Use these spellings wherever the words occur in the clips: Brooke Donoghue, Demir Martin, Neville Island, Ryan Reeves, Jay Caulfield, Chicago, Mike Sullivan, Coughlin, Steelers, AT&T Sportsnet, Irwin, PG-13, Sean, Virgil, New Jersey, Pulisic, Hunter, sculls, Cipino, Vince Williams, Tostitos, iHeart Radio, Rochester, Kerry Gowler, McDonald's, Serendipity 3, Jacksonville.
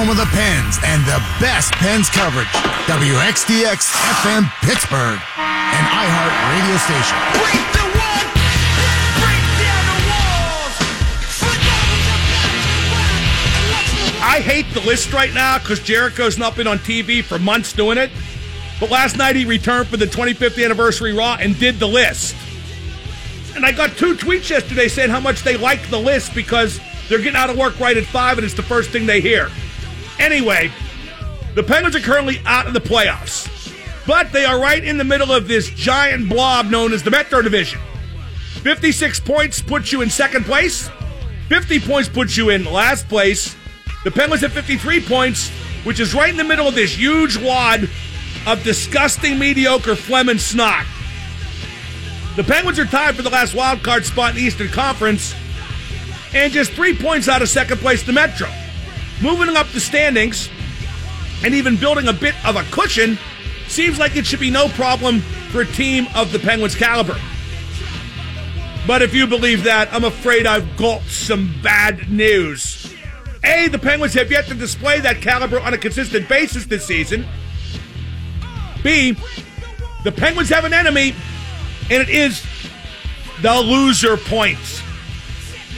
home of the Pens and the best Pens coverage. WXDX FM Pittsburgh, an iHeart Radio station. Break the wall! Break down the walls! For those about to I hate the list right now because Jericho's not been on TV for months doing it. But last night he returned for the 25th anniversary Raw and did the list. And I got two tweets yesterday saying how much they like the list because they're getting out of work right at 5 and it's the first thing they hear. Anyway, the Penguins are currently out of the playoffs. But they are right in the middle of this giant blob known as the Metro Division. 56 points puts you in second place. 50 points puts you in last place. The Penguins have 53 points, which is right in the middle of this huge wad of disgusting, mediocre phlegm and snot. The Penguins are tied for the last wild card spot in the Eastern Conference and just 3 points out of second place to Metro. Moving up the standings and even building a bit of a cushion seems like it should be no problem for a team of the Penguins' caliber. But if you believe that, I'm afraid I've got some bad news. A, the Penguins have yet to display that caliber on a consistent basis this season. B, the Penguins have an enemy, and it is the loser points.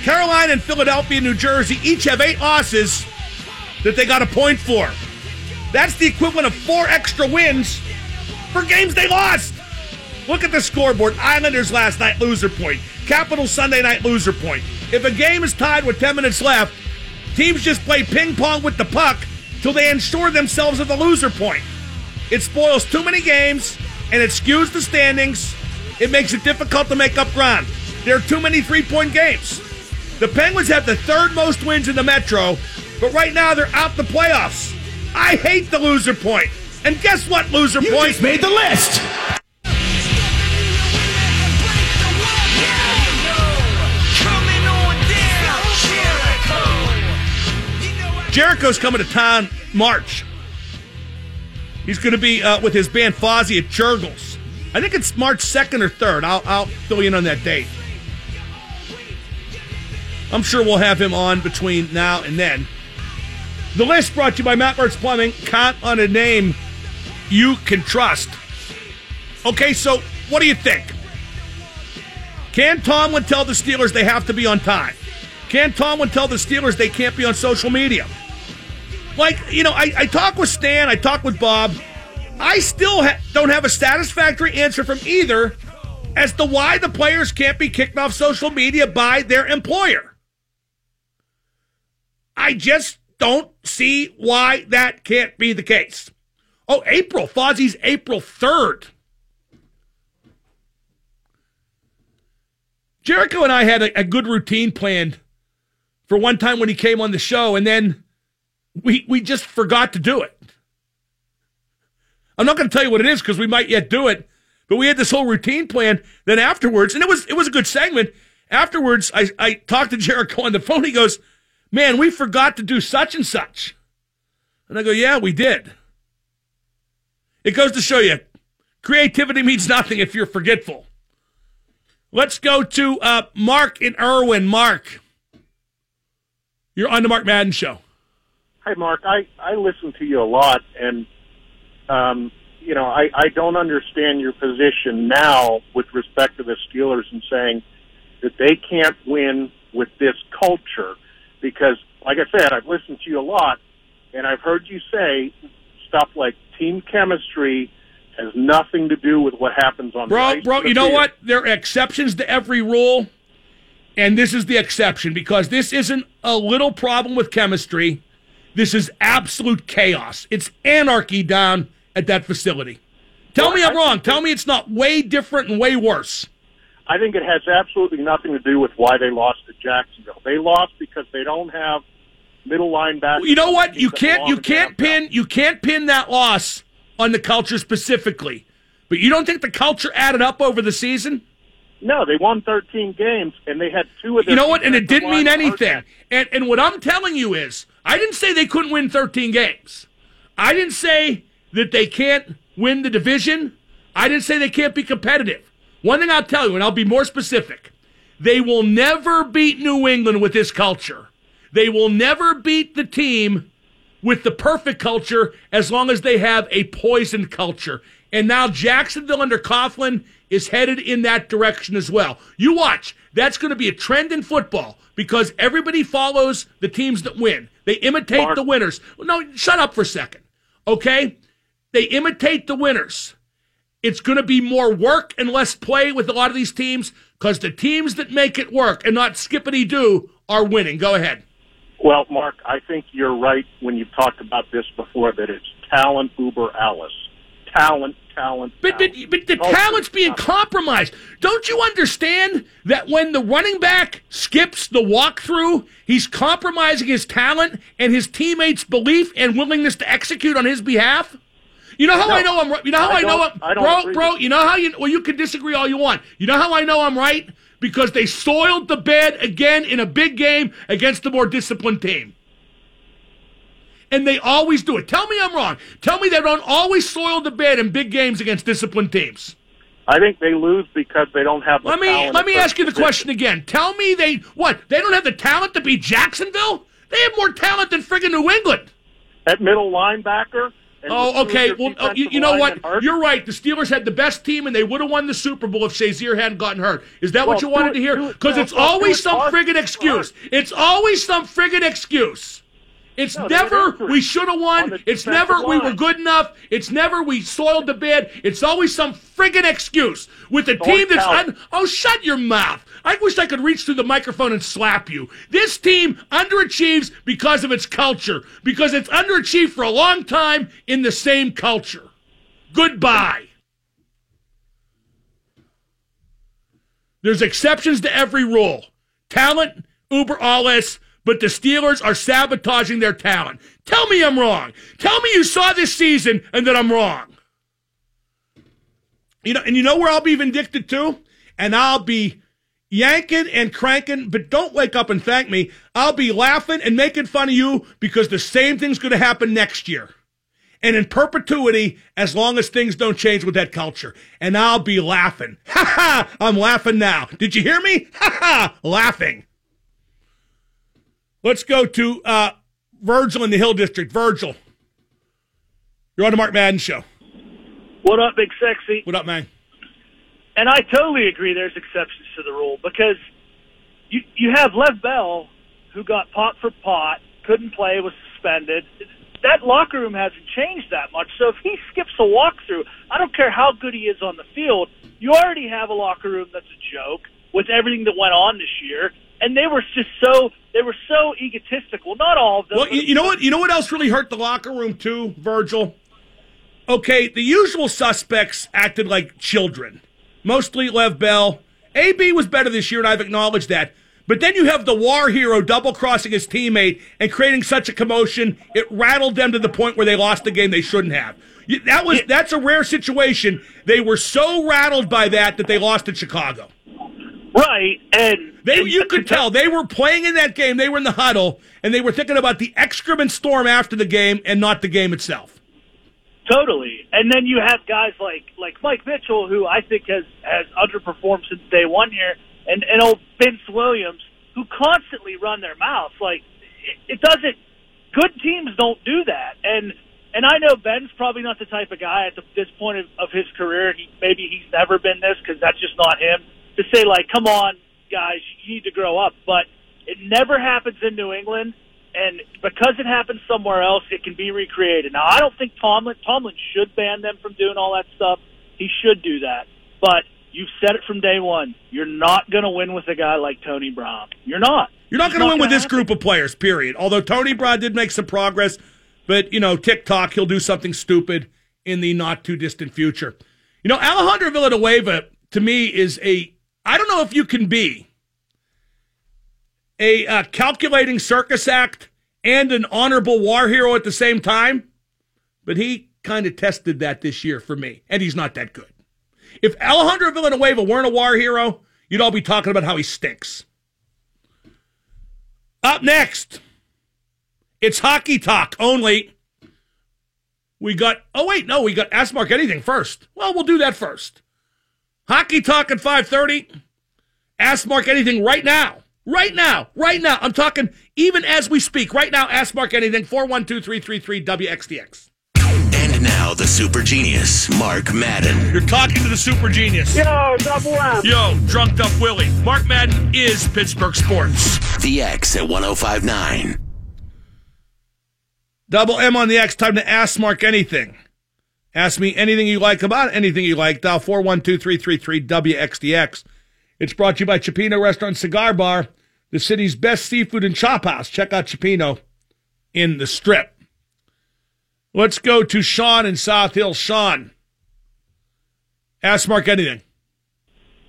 Carolina and Philadelphia and New Jersey each have 8 losses that they got a point for. That's the equivalent of 4 extra wins for games they lost. Look at the scoreboard. Islanders last night, loser point. Capitals Sunday night, loser point. If a game is tied with 10 minutes left, teams just play ping pong with the puck till they ensure themselves of the loser point. It spoils too many games, and it skews the standings. It makes it difficult to make up ground. There are too many three-point games. The Penguins have the third most wins in the Metro, but right now they're out the playoffs. I hate the loser point. And guess what, loser point? You just made the list. Jericho's coming to town March. He's going to be with his band Fozzie at Jurgles. I think it's March 2nd or 3rd. I'll fill you in on that date. I'm sure we'll have him on between now and then. The list brought to you by Matt Burt's Plumbing. Count on a name you can trust. Okay, so what do you think? Can Tomlin tell the Steelers they have to be on time? Can Tomlin tell the Steelers they can't be on social media? Like, you know, I talk with Stan, I talk with Bob. I still don't have a satisfactory answer from either as to why the players can't be kicked off social media by their employer. I just don't see why that can't be the case. Oh, April. Fozzie's April 3rd. Jericho and I had a good routine planned for one time when he came on the show, and then we just forgot to do it. I'm not going to tell you what it is because we might yet do it, but we had this whole routine plan. Then afterwards, and it was a good segment. Afterwards, I talked to Jericho on the phone. He goes, man, we forgot to do such and such. And I go, yeah, we did. It goes to show you, creativity means nothing if you're forgetful. Let's go to Mark in Irwin. Mark, you're on the Mark Madden Show. Hi, Mark. I listen to you a lot, and, you know, I don't understand your position now with respect to the Steelers and saying that they can't win with this culture because, like I said, I've listened to you a lot, and I've heard you say stuff like team chemistry has nothing to do with what happens on the ice. Bro, you know what? There are exceptions to every rule, and this is the exception because this isn't a little problem with chemistry. This is absolute chaos. It's anarchy down at that facility. Tell me I'm wrong. Tell me it's not way different and way worse. I think it has absolutely nothing to do with why they lost to Jacksonville. They lost because they don't have middle linebackers. Well, you know what? You can't pin that loss on the culture specifically. But you don't think the culture added up over the season? No, they won 13 games, and they had two of them. You know what? And it didn't mean anything. And what I'm telling you is, I didn't say they couldn't win 13 games. I didn't say that they can't win the division. I didn't say they can't be competitive. One thing I'll tell you, and I'll be more specific, they will never beat New England with this culture. They will never beat the team with the perfect culture as long as they have a poisoned culture. And now Jacksonville under Coughlin is headed in that direction as well. You watch. That's going to be a trend in football because everybody follows the teams that win. They imitate the winners. No, shut up for a second, okay? They imitate the winners. It's going to be more work and less play with a lot of these teams because the teams that make it work and not skippity-doo are winning. Go ahead. Well, Mark, I think you're right when you've talked about this before that it's talent uber alles. Talent. But the talent's being compromised. Don't you understand that when the running back skips the walkthrough, he's compromising his talent and his teammates' belief and willingness to execute on his behalf? You know how I know I'm right? You know how I know, bro. You know how you? Well, you can disagree all you want. You know how I know I'm right? Because they soiled the bed again in a big game against the more disciplined team. And they always do it. Tell me I'm wrong. Tell me they don't always soil the bed in big games against disciplined teams. I think they lose because they don't have the talent. Let me ask you the question again. Tell me they don't have the talent to beat Jacksonville? They have more talent than friggin' New England. That middle linebacker? Oh, okay. Well, you know what? You're right. The Steelers had the best team, and they would have won the Super Bowl if Shazier hadn't gotten hurt. Is that what you wanted to hear? Because it's always some friggin' excuse. It's always some friggin' excuse. It's never we should have won. It's never we were good enough. It's never we soiled the bed. It's always some friggin' excuse with a team that's shut your mouth. I wish I could reach through the microphone and slap you. This team underachieves because of its culture, because it's underachieved for a long time in the same culture. Goodbye. There's exceptions to every rule. Talent, uber alles, but the Steelers are sabotaging their talent. Tell me I'm wrong. Tell me you saw this season and that I'm wrong. You know where I'll be vindictive too? And I'll be yanking and cranking, but don't wake up and thank me. I'll be laughing and making fun of you because the same thing's going to happen next year. And in perpetuity, as long as things don't change with that culture. And I'll be laughing. Ha ha! I'm laughing now. Did you hear me? Ha ha! Laughing. Let's go to Virgil in the Hill District. Virgil, you're on the Mark Madden Show. What up, Big Sexy? What up, man? And I totally agree there's exceptions to the rule because you have Lev Bell, who got pot for pot, couldn't play, was suspended. That locker room hasn't changed that much. So if he skips a walkthrough, I don't care how good he is on the field, you already have a locker room that's a joke with everything that went on this year. And they were just so egotistical. Not all of them. Well, you know what else really hurt the locker room too, Virgil? Okay, the usual suspects acted like children. Mostly Lev Bell. AB was better this year, and I've acknowledged that. But then you have the war hero double-crossing his teammate and creating such a commotion, it rattled them to the point where they lost the game they shouldn't have. That's a rare situation. They were so rattled by that they lost to Chicago. Right, and you could tell they were playing in that game. They were in the huddle, and they were thinking about the excrement storm after the game and not the game itself. Totally. And then you have guys like Mike Mitchell, who I think has underperformed since day one here, and old Vince Williams, who constantly run their mouths. Like, it doesn't – good teams don't do that. And I know Ben's probably not the type of guy at this point of his career. Maybe he's never been this because that's just not him, to say, like, come on, guys, you need to grow up. But it never happens in New England. And because it happens somewhere else, it can be recreated. Now, I don't think Tomlin should ban them from doing all that stuff. He should do that. But you've said it from day one. You're not going to win with a guy like Tony Brown. You're not. You're not going to win with this group of players, period. Although Tony Brown did make some progress. But, TikTok, he'll do something stupid in the not-too-distant future. Alejandro Villanueva, to me, is I don't know if you can be a calculating circus act and an honorable war hero at the same time, but he kind of tested that this year for me, and he's not that good. If Alejandro Villanueva weren't a war hero, you'd all be talking about how he stinks. Up next, it's hockey talk only. We got Ask Mark Anything first. Well, we'll do that first. Hockey talk at 5:30. Ask Mark Anything right now. Right now. I'm talking even as we speak. Right now, ask Mark anything. 412-333-WXDX. And now the super genius, Mark Madden. You're talking to the super genius. Yo, double up. Yo, drunked up Willie. Mark Madden is Pittsburgh sports. The X at 105.9. Double M on the X. Time to ask Mark anything. Ask me anything you like about anything you like. Dial 412-333-WXDX. It's brought to you by Cipino Restaurant Cigar Bar, the city's best seafood and chop house. Check out Cipino in the Strip. Let's go to Sean in South Hill. Sean, ask Mark anything.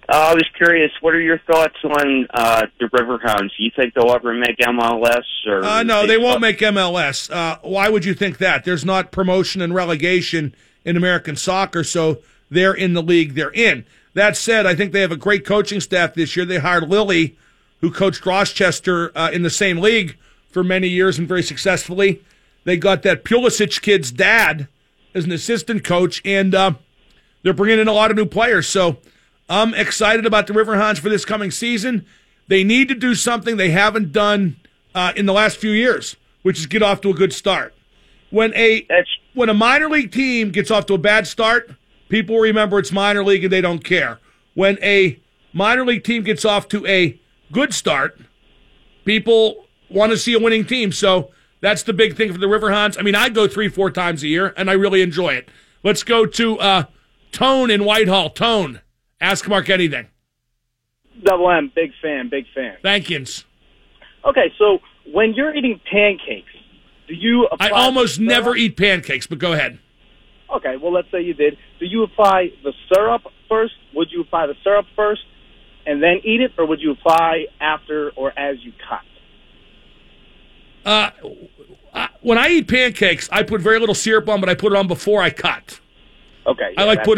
I was curious, what are your thoughts on the Riverhounds? Do you think they'll ever make MLS? Or no, they won't make MLS. Why would you think that? There's not promotion and relegation in American soccer, so they're in the league they're in. That said, I think they have a great coaching staff this year. They hired Lilly, who coached Rochester in the same league for many years and very successfully. They got that Pulisic kid's dad as an assistant coach, and they're bringing in a lot of new players. So I'm excited about the Riverhounds for this coming season. They need to do something they haven't done in the last few years, which is get off to a good start. When a minor league team gets off to a bad start, people remember it's minor league and they don't care. When a minor league team gets off to a good start, people want to see a winning team. So that's the big thing for the Riverhounds. I mean, I go 3-4 times a year, and I really enjoy it. Let's go to Tone in Whitehall. Tone, ask Mark anything. Double M, big fan. Thankins. Okay, so when you're eating pancakes, do you apply... I almost never eat pancakes, but go ahead. Okay, well, let's say you did. Do you apply the syrup first? Would you apply the syrup first and then eat it, or would you apply after or as you cut? When I eat pancakes, I put very little syrup on, but I put it on before I cut. Okay.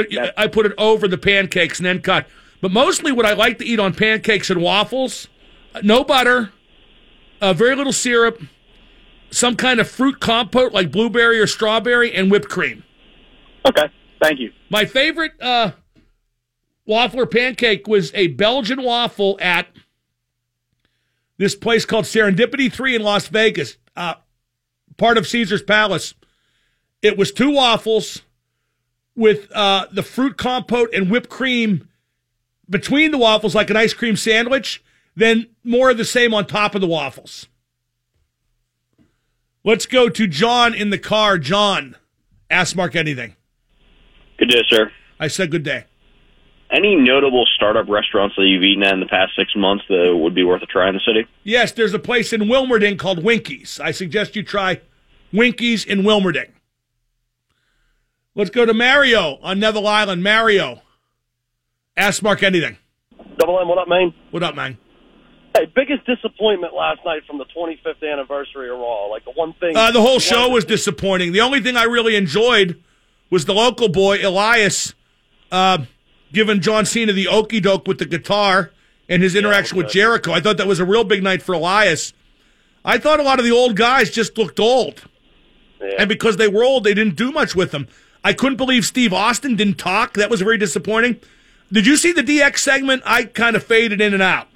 Yeah, I put it over the pancakes and then cut. But mostly what I like to eat on pancakes and waffles, no butter, very little syrup, some kind of fruit compote like blueberry or strawberry, and whipped cream. Okay, thank you. My favorite waffle or pancake was a Belgian waffle at this place called Serendipity 3 in Las Vegas, part of Caesar's Palace. It was two waffles with the fruit compote and whipped cream between the waffles like an ice cream sandwich, then more of the same on top of the waffles. Let's go to John in the car. John, ask Mark anything. Good day, sir. I said good day. Any notable startup restaurants that you've eaten at in the past 6 months that would be worth a try in the city? Yes, there's a place in Wilmerding called Winkies. I suggest you try Winkies in Wilmerding. Let's go to Mario on Neville Island. Mario, ask Mark anything. Double M, what up, man? What up, man? Hey, biggest disappointment last night from the 25th anniversary of Raw. Like the one thing. The whole show was disappointing. The only thing I really enjoyed was the local boy, Elias, giving John Cena the okey doke with the guitar and his interaction with Jericho. I thought that was a real big night for Elias. I thought a lot of the old guys just looked old. Yeah. And because they were old, they didn't do much with them. I couldn't believe Steve Austin didn't talk. That was very disappointing. Did you see the DX segment? I kind of faded in and out.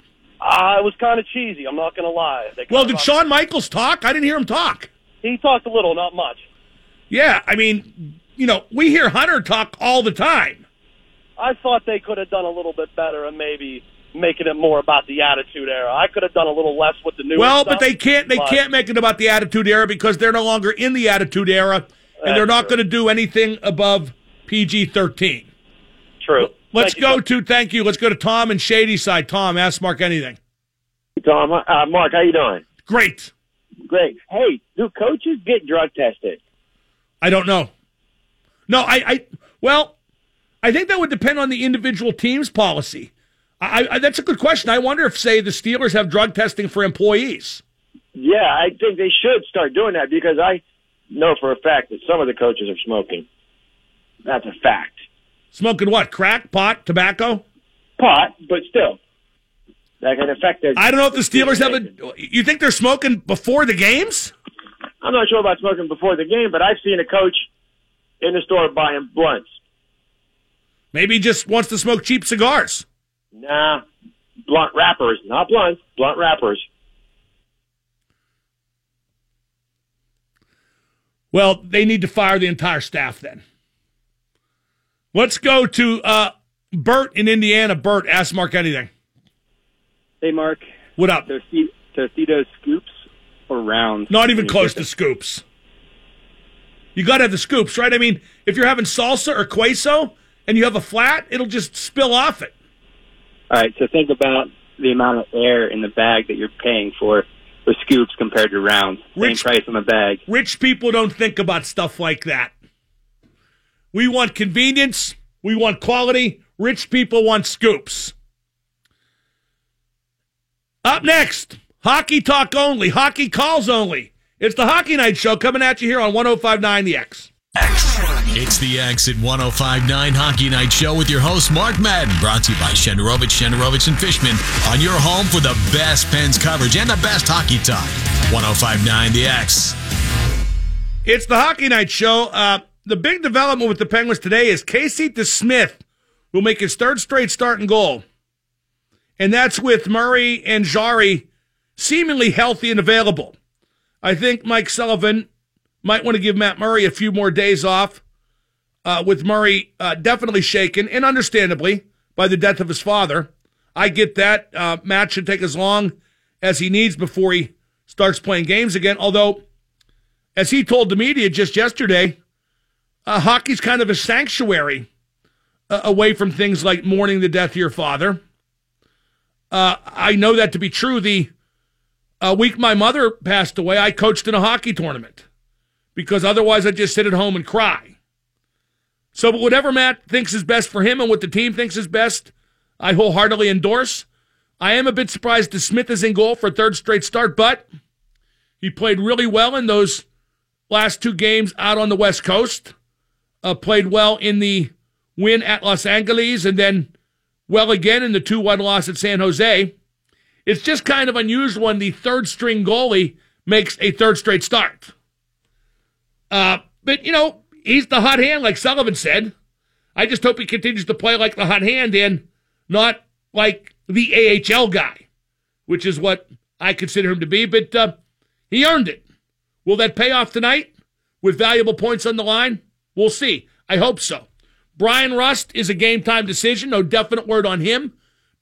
It was kind of cheesy. I'm not going to lie. Well, did Shawn Michaels talk? I didn't hear him talk. He talked a little, not much. Yeah, I mean, you know, we hear Hunter talk all the time. I thought they could have done a little bit better and maybe making it more about the Attitude Era. I could have done a little less with the new stuff. Well, but they can't make it about the Attitude Era because they're no longer in the Attitude Era, and they're not going to do anything above PG-13. True. Let's go to Tom and Shadyside. Tom, ask Mark anything. Tom, Mark, how you doing? Great. Hey, do coaches get drug tested? I don't know. No, I think that would depend on the individual team's policy. That's a good question. I wonder if, say, the Steelers have drug testing for employees. Yeah, I think they should start doing that because I know for a fact that some of the coaches are smoking. That's a fact. Smoking what? Crack, pot, tobacco? Pot, but still. That can affect their... I don't know if the Steelers you think they're smoking before the games? I'm not sure about smoking before the game, but I've seen a coach in the store buying blunts. Maybe he just wants to smoke cheap cigars. Nah, blunt wrappers, not blunts, blunt wrappers. Well, they need to fire the entire staff then. Let's go to Burt in Indiana. Burt, ask Mark anything. Hey, Mark. What up? Tostitos scoops or rounds? Not even close to scoops. You got to have the scoops, right? I mean, if you're having salsa or queso and you have a flat, it'll just spill off it. All right, so think about the amount of air in the bag that you're paying for with scoops compared to rounds. Same price on the bag. Rich people don't think about stuff like that. We want convenience. We want quality. Rich people want scoops. Up next, hockey talk only, hockey calls only. It's the Hockey Night Show coming at you here on 105.9 The X. It's the X at 105.9 Hockey Night Show with your host, Mark Madden. Brought to you by Shenderovich, and Fishman on your home for the best Pens coverage and the best hockey talk. 105.9 The X. It's the Hockey Night Show. The big development with the Penguins today is Casey DeSmith will make his third straight start and goal. And that's with Murray and Jari seemingly healthy and available. I think Mike Sullivan might want to give Matt Murray a few more days off, with Murray definitely shaken, and understandably, by the death of his father. I get that. Matt should take as long as he needs before he starts playing games again. Although, as he told the media just yesterday, hockey's kind of a sanctuary away from things like mourning the death of your father. I know that to be true. A week my mother passed away, I coached in a hockey tournament because otherwise I'd just sit at home and cry. So whatever Matt thinks is best for him and what the team thinks is best, I wholeheartedly endorse. I am a bit surprised DeSmith is in goal for a third straight start, but he played really well in those last two games out on the West Coast, played well in the win at Los Angeles, and then well again in the 2-1 loss at San Jose. It's just kind of unusual when the third-string goalie makes a third straight start. But, you know, he's the hot hand, like Sullivan said. I just hope he continues to play like the hot hand and not like the AHL guy, which is what I consider him to be. But he earned it. Will that pay off tonight with valuable points on the line? We'll see. I hope so. Brian Rust is a game-time decision. No definite word on him,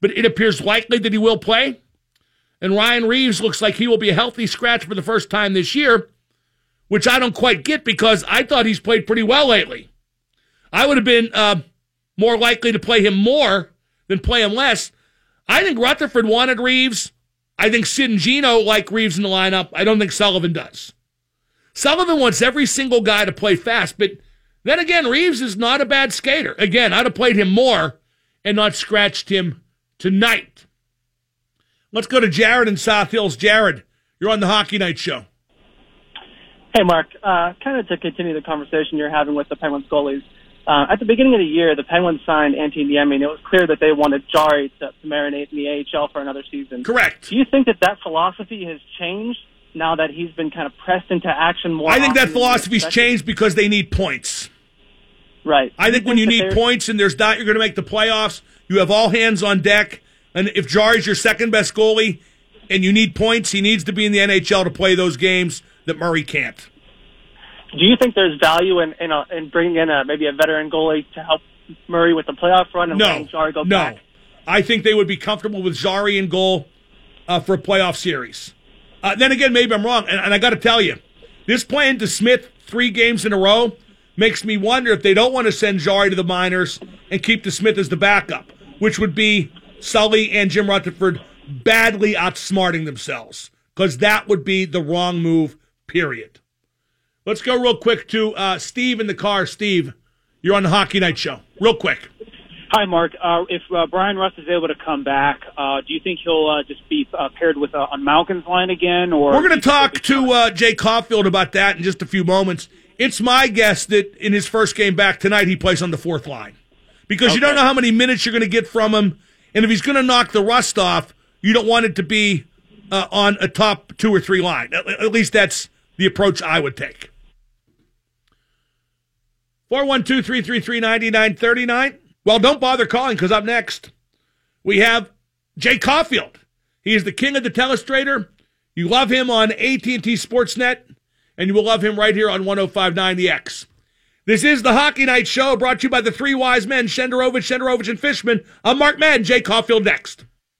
but it appears likely that he will play. And Ryan Reeves looks like he will be a healthy scratch for the first time this year, which I don't quite get because I thought he's played pretty well lately. I would have been more likely to play him more than play him less. I think Rutherford wanted Reeves. I think Sid and Gino like Reeves in the lineup. I don't think Sullivan does. Sullivan wants every single guy to play fast, but then again, Reeves is not a bad skater. Again, I'd have played him more and not scratched him tonight. Let's go to Jared in South Hills. Jared, you're on the Hockey Night Show. Hey, Mark. Kind of to continue the conversation you're having with the Penguins goalies. At the beginning of the year, the Penguins signed Antti Niemi, and it was clear that they wanted Jari to marinate in the AHL for another season. Correct. Do you think that philosophy has changed now that he's been kind of pressed into action more? I think that philosophy's changed because they need points. Right. I think when you need points and there's doubt you're going to make the playoffs, you have all hands on deck, and if Jari's your second-best goalie and you need points, he needs to be in the NHL to play those games that Murray can't. Do you think there's value in bringing in maybe a veteran goalie to help Murray with the playoff run and letting Jari go back? No. I think they would be comfortable with Jari in goal for a playoff series. Then again, maybe I'm wrong, and I got to tell you, this playing DeSmith 3 games in a row makes me wonder if they don't want to send Jari to the minors and keep DeSmith as the backup, which would be Sully and Jim Rutherford badly outsmarting themselves, because that would be the wrong move, period. Let's go real quick to Steve in the car. Steve, you're on the Hockey Night Show. Real quick. Hi, Mark. If Brian Rust is able to come back, do you think he'll just be paired with on Malkin's line again? Or we're going to talk to Jay Caulfield about that in just a few moments. It's my guess that in his first game back tonight, he plays on the fourth line. Because you don't know how many minutes you're going to get from him. And if he's going to knock the rust off, you don't want it to be on a top 2 or 3 line. At least that's the approach I would take. 412-333-9939. Well, don't bother calling because up next we have Jay Caulfield. He is the king of the telestrator. You love him on AT&T Sportsnet, and you will love him right here on 105.9 The X. This is the Hockey Night Show, brought to you by the three wise men, Shenderovich, and Fishman. I'm Mark Madden. Jay Caulfield next.